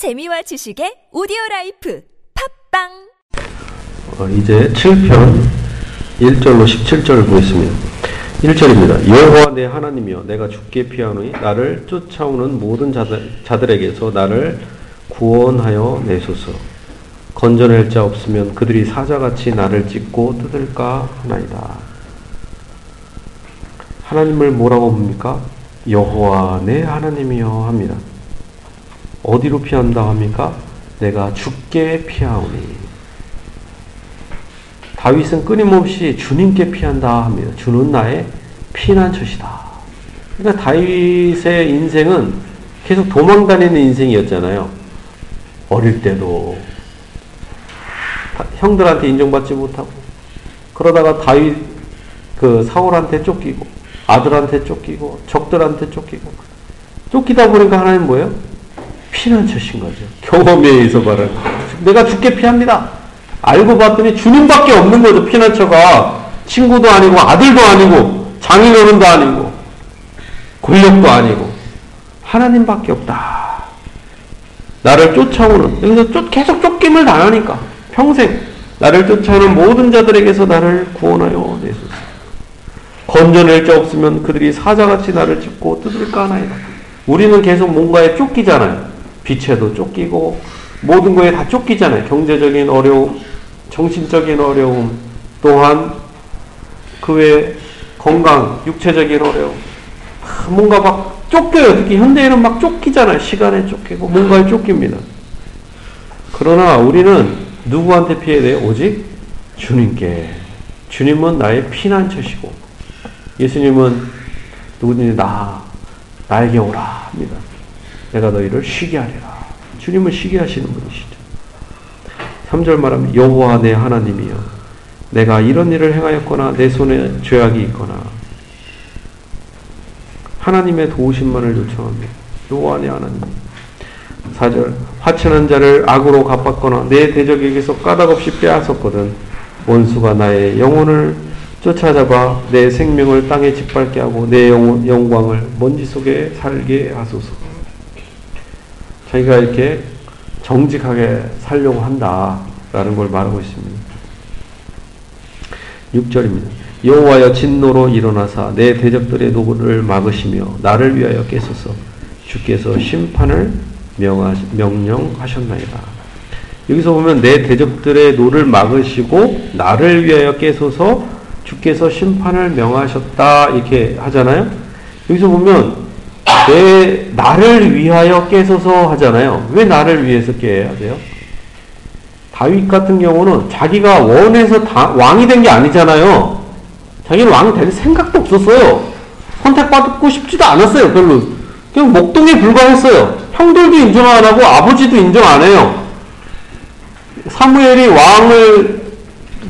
재미와 지식의 오디오라이프 팟빵 이제 7편 1절로 17절을 보겠습니다. 1절입니다. 여호와 내 하나님이여 내가 주께 피하노니 나를 쫓아오는 모든 자들에게서 나를 구원하여 내소서. 건져낼 자 없으면 그들이 사자같이 나를 찢고 뜯을까 하나이다. 하나님을 뭐라고 봅니까? 여호와 내 하나님이여 합니다. 어디로 피한다 합니까? 내가 주께 피하오니. 다윗은 끊임없이 주님께 피한다 합니다. 주는 나의 피난처시다. 그러니까 다윗의 인생은 계속 도망다니는 인생이었잖아요. 어릴 때도 형들한테 인정받지 못하고 그러다가 사울한테 쫓기고 아들한테 쫓기고 적들한테 쫓기고 쫓기다 보니까 하나님 뭐예요? 피난처신 거죠. 경험에 의해서 말하는 내가 주께 피합니다. 알고 봤더니 주님밖에 없는 거죠. 피난처가 친구도 아니고 아들도 아니고 장인어른도 아니고 권력도 아니고 하나님밖에 없다. 나를 쫓아오는 여기서 계속 쫓김을 당하니까 평생 나를 쫓아오는 모든 자들에게서 나를 구원하여 내소서. 건져낼 자 없으면 그들이 사자같이 나를 찢고 뜯을까 하나이다. 우리는 계속 뭔가에 쫓기잖아요. 빛에도 쫓기고 모든 거에 다 쫓기잖아요. 경제적인 어려움, 정신적인 어려움, 또한 그 외에 건강, 육체적인 어려움. 뭔가 막 쫓겨요. 특히 현대에는 막 쫓기잖아요. 시간에 쫓기고 뭔가에 쫓깁니다. 그러나 우리는 누구한테 피해야 돼요? 오직 주님께. 주님은 나의 피난처시고 예수님은 누구든지 나에게 오라 합니다. 내가 너희를 쉬게 하리라. 주님은 쉬게 하시는 분이시죠. 3절 말하면 여호와 내 하나님이여 내가 이런 일을 행하였거나 내 손에 죄악이 있거나 하나님의 도우심만을 요청합니다. 여호와 내 하나님. 4절 화친한 자를 악으로 갚았거나 내 대적에게서 까닭없이 빼앗았거든 원수가 나의 영혼을 쫓아잡아 내 생명을 땅에 짓밟게 하고 내 영광을 먼지 속에 살게 하소서. 자기가 이렇게 정직하게 살려고 한다라는 걸 말하고 있습니다. 6절입니다. 여호와여 진노로 일어나사 내 대적들의 노를 막으시며 나를 위하여 깨소서. 주께서 심판을 명령하셨나이다. 여기서 보면 내 대적들의 노를 막으시고 나를 위하여 깨소서. 주께서 심판을 명하셨다 이렇게 하잖아요. 여기서 보면 왜 나를 위하여 깨소서 하잖아요. 왜 나를 위해서 깨야 돼요? 다윗 같은 경우는 자기가 원해서 왕이 된 게 아니잖아요. 자기는 왕이 될 생각도 없었어요. 선택받고 싶지도 않았어요. 별로. 그냥 목동에 불과했어요. 형들도 인정 안 하고 아버지도 인정 안 해요. 사무엘이 왕을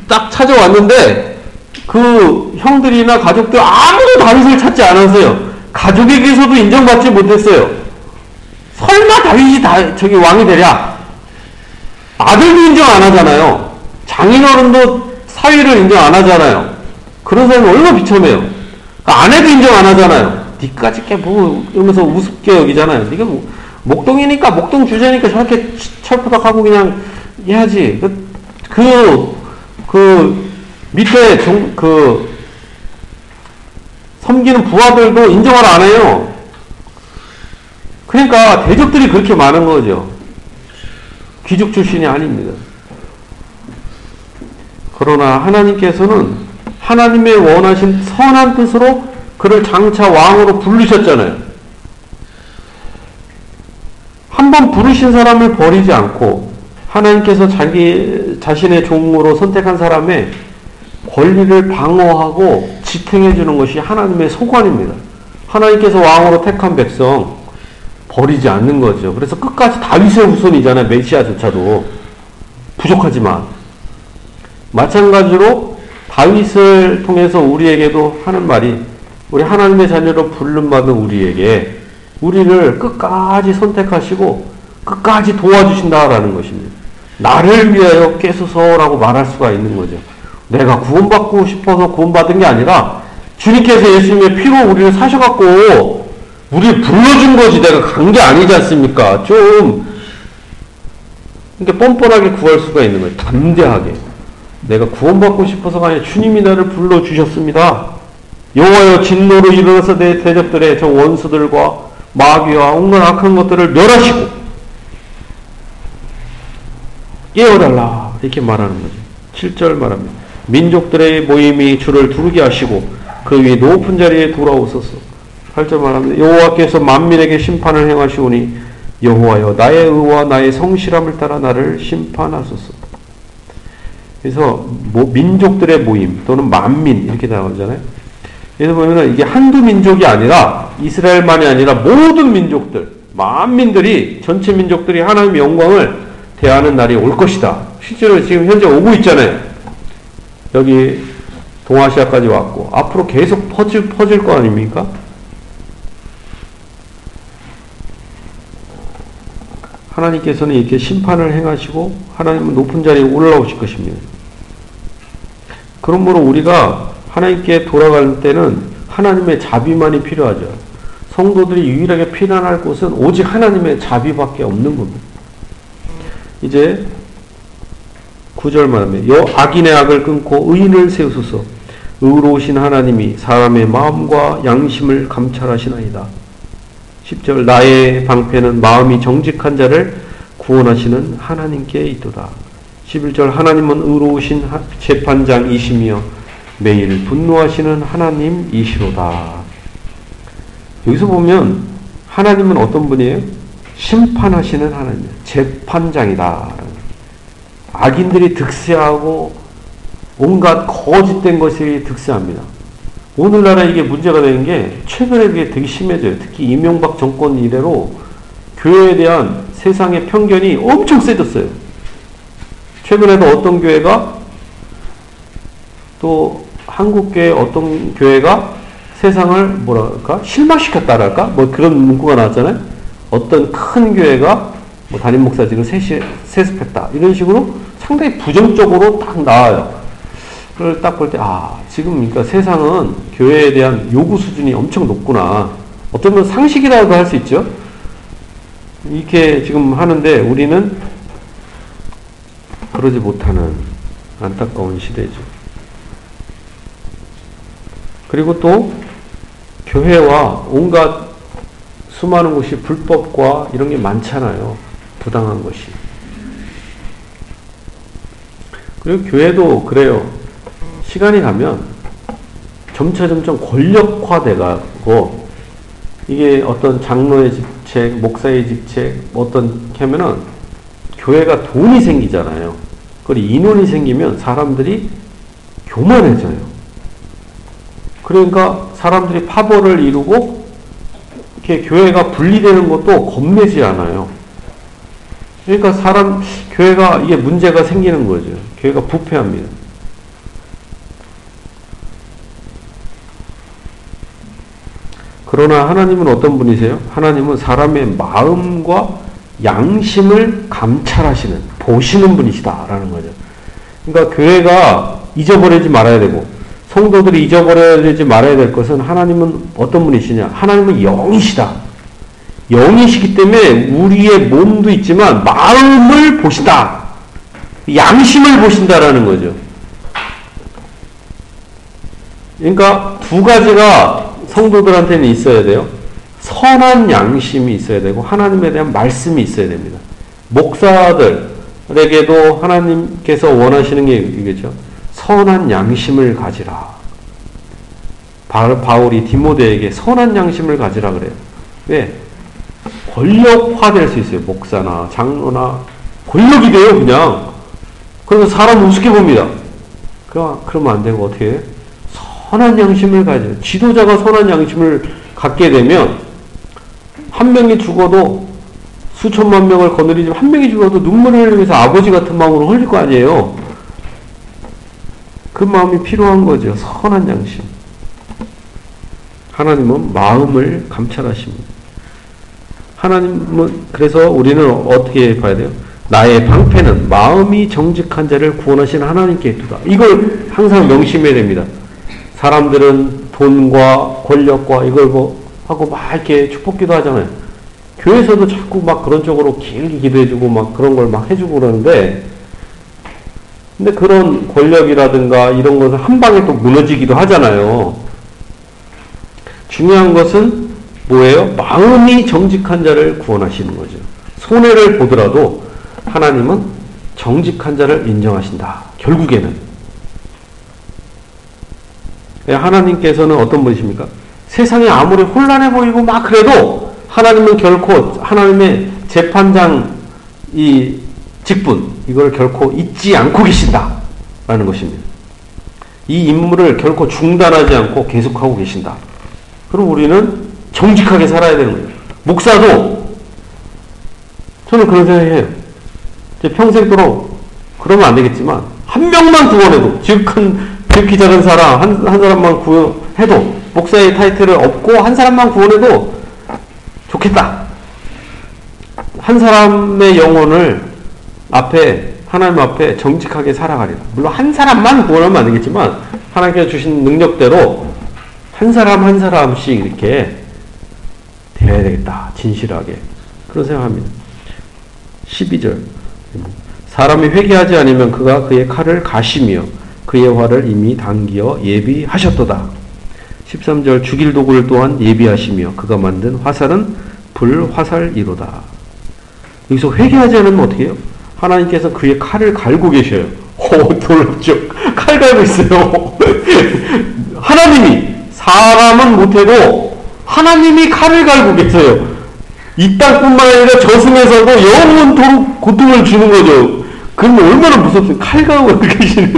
딱 찾아왔는데 그 형들이나 가족들 아무도 다윗을 찾지 않았어요. 가족에게서도 인정받지 못했어요. 설마 다윗이 왕이 되랴? 아들도 인정 안 하잖아요. 장인어른도 사위를 인정 안 하잖아요. 그런 사람이 얼마나 비참해요. 아내도 인정 안 하잖아요. 니까지 게 뭐 이러면서 우습게 여기잖아요. 니가 뭐 목동이니까 목동 주제니까 저렇게 철푸덕하고 그냥 해야지. 밑에 섬기는 부하들도 인정을 안 해요. 그러니까 대적들이 그렇게 많은 거죠. 귀족 출신이 아닙니다. 그러나 하나님께서는 하나님의 원하신 선한 뜻으로 그를 장차 왕으로 부르셨잖아요. 한번 부르신 사람을 버리지 않고 하나님께서 자신의 종으로 선택한 사람의 권리를 방어하고 지탱해주는 것이 하나님의 소관입니다. 하나님께서 왕으로 택한 백성 버리지 않는 거죠. 그래서 끝까지 다윗의 후손이잖아요. 메시아조차도 부족하지만 마찬가지로 다윗을 통해서 우리에게도 하는 말이 우리 하나님의 자녀로 부름받은 우리에게 우리를 끝까지 선택하시고 끝까지 도와주신다라는 것입니다. 나를 위하여 깨소서라고 말할 수가 있는 거죠. 내가 구원받고 싶어서 구원받은 게 아니라 주님께서 예수님의 피로 우리를 사셔갖고 우리를 불러준 거지 내가 간 게 아니지 않습니까? 좀 그러니까 뻔뻔하게 구할 수가 있는 거예요. 담대하게. 내가 구원받고 싶어서가 아니라 주님이 나를 불러주셨습니다. 여호와여 진노로 일어나서 내 대적들의 저 원수들과 마귀와 온갖 악한 것들을 멸하시고 깨워달라 이렇게 말하는 거죠. 7절 말합니다. 민족들의 모임이 주를 두르게 하시고 그 위에 높은 자리에 돌아오소서. 8절 말합니다. 여호와께서 만민에게 심판을 행하시오니 여호와여 나의 의와 나의 성실함을 따라 나를 심판하소서. 그래서 민족들의 모임 또는 만민 이렇게 나오잖아요. 그래서 보면은 이게 한두 민족이 아니라 이스라엘만이 아니라 모든 민족들, 만민들이 전체 민족들이 하나님의 영광을 대하는 날이 올 것이다. 실제로 지금 현재 오고 있잖아요. 여기 동아시아까지 왔고 앞으로 계속 퍼질 거 아닙니까? 하나님께서는 이렇게 심판을 행하시고 하나님은 높은 자리에 올라오실 것입니다. 그러므로 우리가 하나님께 돌아갈 때는 하나님의 자비만이 필요하죠. 성도들이 유일하게 피난할 곳은 오직 하나님의 자비밖에 없는 겁니다. 이제 9절 말합니다. 악인의 악을 끊고 의인을 세우소서. 의로우신 하나님이 사람의 마음과 양심을 감찰하시나이다. 10절 나의 방패는 마음이 정직한 자를 구원하시는 하나님께 있도다. 11절 하나님은 의로우신 재판장이시며 매일 분노하시는 하나님이시로다. 여기서 보면 하나님은 어떤 분이에요? 심판하시는 하나님, 재판장이다. 악인들이 득세하고 온갖 거짓된 것이 득세합니다. 오늘날에 이게 문제가 되는 게 최근에 그게 되게 심해져요. 특히 이명박 정권 이래로 교회에 대한 세상의 편견이 엄청 세졌어요. 최근에도 어떤 교회가 또 한국교회 어떤 교회가 세상을 뭐랄까 실망시켰다랄까 뭐 그런 문구가 나왔잖아요. 어떤 큰 교회가 뭐 담임 목사 지금 세습했다 이런 식으로 상당히 부정적으로 딱 나와요. 그걸 딱 볼 때 지금 그러니까 세상은 교회에 대한 요구 수준이 엄청 높구나. 어쩌면 상식이라고 할 수 있죠. 이렇게 지금 하는데 우리는 그러지 못하는 안타까운 시대죠. 그리고 또 교회와 온갖 수많은 곳이 불법과 이런 게 많잖아요. 부당한 것이. 그리고 교회도 그래요. 시간이 가면 점차점점 권력화돼가고 이게 어떤 장로의 직책, 목사의 직책 어떤 하면은 교회가 돈이 생기잖아요. 그리고 인원이 생기면 사람들이 교만해져요. 그러니까 사람들이 파벌을 이루고 이렇게 교회가 분리되는 것도 겁내지 않아요. 그러니까 교회가 이게 문제가 생기는 거죠. 교회가 부패합니다. 그러나 하나님은 어떤 분이세요? 하나님은 사람의 마음과 양심을 감찰하시는, 보시는 분이시다라는 거죠. 그러니까 교회가 잊어버리지 말아야 되고 성도들이 잊어버리지 말아야 될 것은 하나님은 어떤 분이시냐? 하나님은 영이시다. 영이시기 때문에 우리의 몸도 있지만 마음을 보신다. 양심을 보신다라는 거죠. 그러니까 두 가지가 성도들한테는 있어야 돼요. 선한 양심이 있어야 되고 하나님에 대한 말씀이 있어야 됩니다. 목사들에게도 하나님께서 원하시는 게 이거죠. 선한 양심을 가지라. 바울이 디모데에게 선한 양심을 가지라 그래요. 왜? 권력화될 수 있어요. 목사나 장로나 권력이 돼요 그냥. 그래서 사람 우습게 봅니다. 그러면 안 되고 어떻게 해요? 선한 양심을 가져요. 지도자가 선한 양심을 갖게 되면 한 명이 죽어도 수천만 명을 거느리지만 한 명이 죽어도 눈물을 흘리면서 아버지 같은 마음으로 흘릴 거 아니에요. 그 마음이 필요한 거죠. 선한 양심. 하나님은 마음을 감찰하십니다. 하나님은 그래서 우리는 어떻게 봐야 돼요? 나의 방패는 마음이 정직한 자를 구원하시는 하나님께 두다. 이걸 항상 명심해야 됩니다. 사람들은 돈과 권력과 이걸 뭐 하고 막 이렇게 축복기도 하잖아요. 교회에서도 자꾸 막 그런 쪽으로 길게 기도해주고 막 그런 걸 막 해주고 그러는데, 근데 그런 권력이라든가 이런 것을 한 방에 또 무너지기도 하잖아요. 중요한 것은 뭐예요? 마음이 정직한 자를 구원하시는 거죠. 손해를 보더라도 하나님은 정직한 자를 인정하신다. 결국에는. 하나님께서는 어떤 분이십니까? 세상이 아무리 혼란해 보이고 막 그래도 하나님은 결코 하나님의 재판장 이 직분, 이걸 결코 잊지 않고 계신다 라는 것입니다. 이 임무를 결코 중단하지 않고 계속하고 계신다. 그럼 우리는 정직하게 살아야 되는 거예요. 목사도 저는 그런 생각해요. 제 평생도록 그러면 안 되겠지만 한 명만 구원해도, 지극히 작은 사람 한 사람만 구원해도, 목사의 타이틀을 업고 한 사람만 구원해도 좋겠다. 한 사람의 영혼을 앞에, 하나님 앞에 정직하게 살아가리라. 물론 한 사람만 구원하면 안 되겠지만 하나님께서 주신 능력대로 한 사람 한 사람씩 이렇게 대해야 되겠다. 진실하게. 그런 생각합니다. 12절. 사람이 회개하지 않으면 그가 그의 칼을 가시며 그의 활을 이미 당기어 예비하셨도다. 13절. 죽일 도구를 또한 예비하시며 그가 만든 화살은 불화살이로다. 여기서 회개하지 않으면 어떻게 해요? 하나님께서 그의 칼을 갈고 계셔요. 오, 놀랍죠? 칼 갈고 있어요. 하나님이, 사람은 못해도 하나님이 칼을 갈고 계세요. 이 땅뿐만 아니라 저승에서도 영원토록 고통을 주는 거죠. 그럼 얼마나 무섭습니까? 칼 갈고 계시네.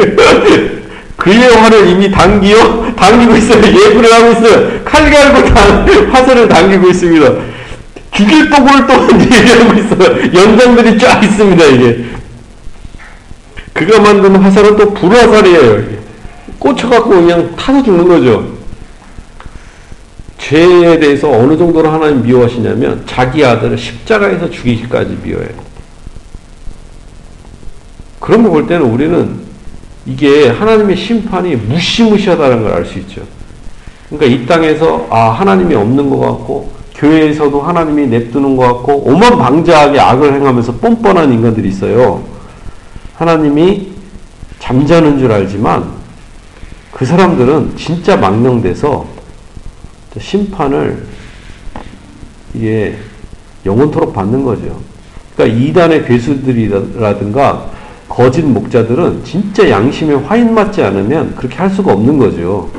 그의 활을 이미 당기고 있어요. 예고를 하고 있어요. 칼 갈고 화살을 당기고 있습니다. 죽일 도구를 또한 얘기하고 있어요. 연장들이 쫙 있습니다, 이게. 그가 만든 화살은 또 불화살이에요. 꽂혀갖고 그냥 타서 죽는 거죠. 죄에 대해서 어느 정도로 하나님 미워하시냐면 자기 아들을 십자가에서 죽이기까지 미워해요. 그런 거 볼 때는 우리는 이게 하나님의 심판이 무시무시하다는 걸 알 수 있죠. 그러니까 이 땅에서 하나님이 없는 것 같고, 교회에서도 하나님이 냅두는 것 같고, 오만방자하게 악을 행하면서 뻔뻔한 인간들이 있어요. 하나님이 잠자는 줄 알지만 그 사람들은 진짜 망령돼서 심판을 이게 영원토록 받는 거죠. 그러니까 이단의 괴수들이라든가 거짓 목자들은 진짜 양심에 화인 맞지 않으면 그렇게 할 수가 없는 거죠.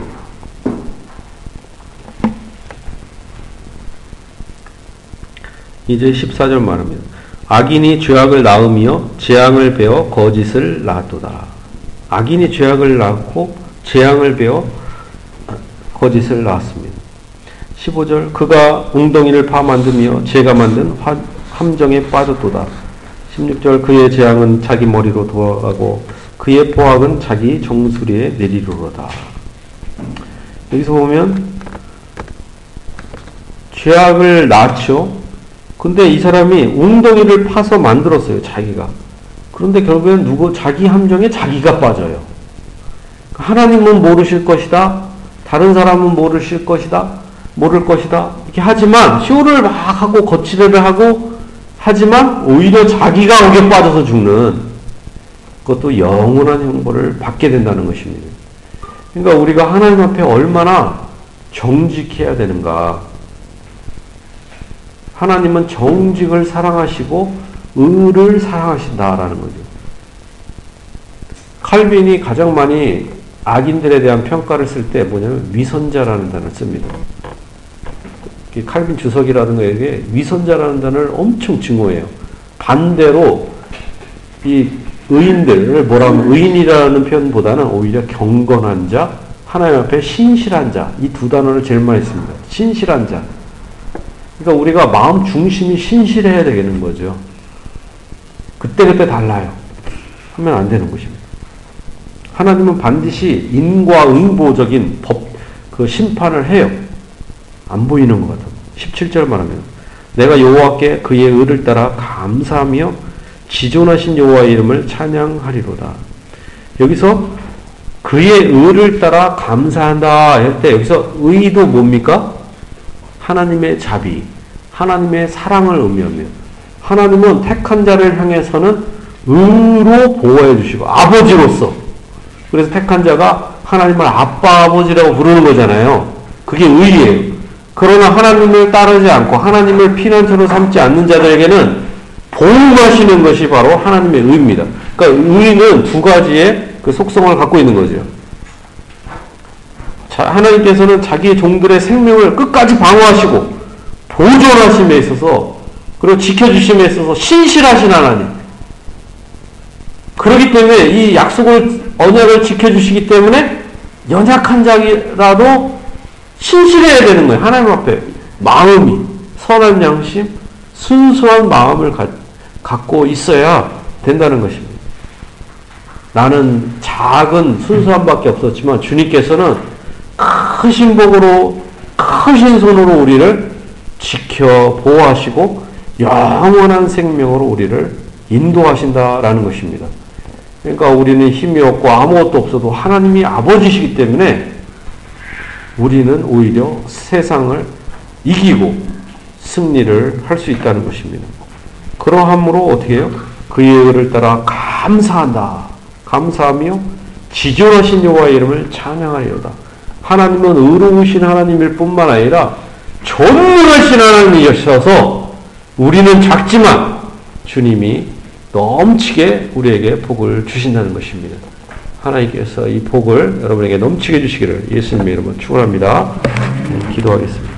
이제 14절 말합니다. 악인이 죄악을 낳으며 재앙을 베어 거짓을 낳도다. 악인이 죄악을 낳고 재앙을 베어 거짓을 낳았습니다. 15절. 그가 웅덩이를 파만드며 제가 만든 함정에 빠졌도다. 16절. 그의 재앙은 자기 머리로 돌아가고 그의 포악은 자기 정수리에 내리로다. 여기서 보면 죄악을 낳죠. 근데 이 사람이 웅덩이를 파서 만들었어요, 자기가. 그런데 결국엔 자기 함정에 자기가 빠져요. 하나님은 모르실 것이다, 다른 사람은 모를 것이다 이렇게 하지만, 쇼를 막 하고 거칠애를 하고 하지만 오히려 자기가 옥에 빠져서 죽는, 그것도 영원한 형벌을 받게 된다는 것입니다. 그러니까 우리가 하나님 앞에 얼마나 정직해야 되는가. 하나님은 정직을 사랑하시고 의를 사랑하신다라는 거죠. 칼빈이 가장 많이 악인들에 대한 평가를 쓸 때 뭐냐면 위선자라는 단어를 씁니다. 칼빈 주석이라든가 이게 위선자라는 단어를 엄청 증오해요. 반대로 이 의인들을 뭐라고 하면, 의인이라는 표현보다는 오히려 경건한 자, 하나님 앞에 신실한 자, 이 두 단어를 제일 많이 씁니다. 신실한 자. 그러니까 우리가 마음 중심이 신실해야 되는 거죠. 그때그때 달라요 하면 안 되는 것입니다. 하나님은 반드시 인과응보적인 심판을 해요. 안 보이는 것 같아요. 17절 말하면, 내가 여호와께 그의 의를 따라 감사하며 지존하신 여호와의 이름을 찬양하리로다. 여기서 그의 의를 따라 감사한다 할 때, 여기서 의도 뭡니까? 하나님의 자비, 하나님의 사랑을 의미합니다. 하나님은 택한 자를 향해서는 의로 보호해 주시고 아버지로서, 그래서 택한 자가 하나님을 아빠 아버지라고 부르는 거잖아요. 그게 의예요. 그러나 하나님을 따르지 않고 하나님을 피난처로 삼지 않는 자들에게는 보호하시는 것이 바로 하나님의 의입니다. 그러니까 의는 두 가지의 그 속성을 갖고 있는 거죠. 하나님께서는 자기 종들의 생명을 끝까지 방어하시고 보존하심에 있어서, 그리고 지켜주심에 있어서 신실하신 하나님. 그렇기 때문에 이 약속을, 언약을 지켜주시기 때문에 연약한 자라도 신실해야 되는 거예요. 하나님 앞에 마음이 선한 양심, 순수한 마음을 갖고 있어야 된다는 것입니다. 나는 작은 순수함밖에 없었지만 주님께서는 크신 복으로, 크신 손으로 우리를 지켜 보호하시고 영원한 생명으로 우리를 인도하신다라는 것입니다. 그러니까 우리는 힘이 없고 아무것도 없어도 하나님이 아버지시기 때문에 우리는 오히려 세상을 이기고 승리를 할 수 있다는 것입니다. 그러함으로 어떻게 해요? 그의 의를 따라 감사한다. 감사하며 지존하신 여호와의 이름을 찬양하리로다. 하나님은 의로우신 하나님일 뿐만 아니라 전능하신 하나님이셔서 우리는 작지만 주님이 넘치게 우리에게 복을 주신다는 것입니다. 하나님께서 이 복을 여러분에게 넘치게 주시기를 예수님의 이름으로 축원합니다. 기도하겠습니다.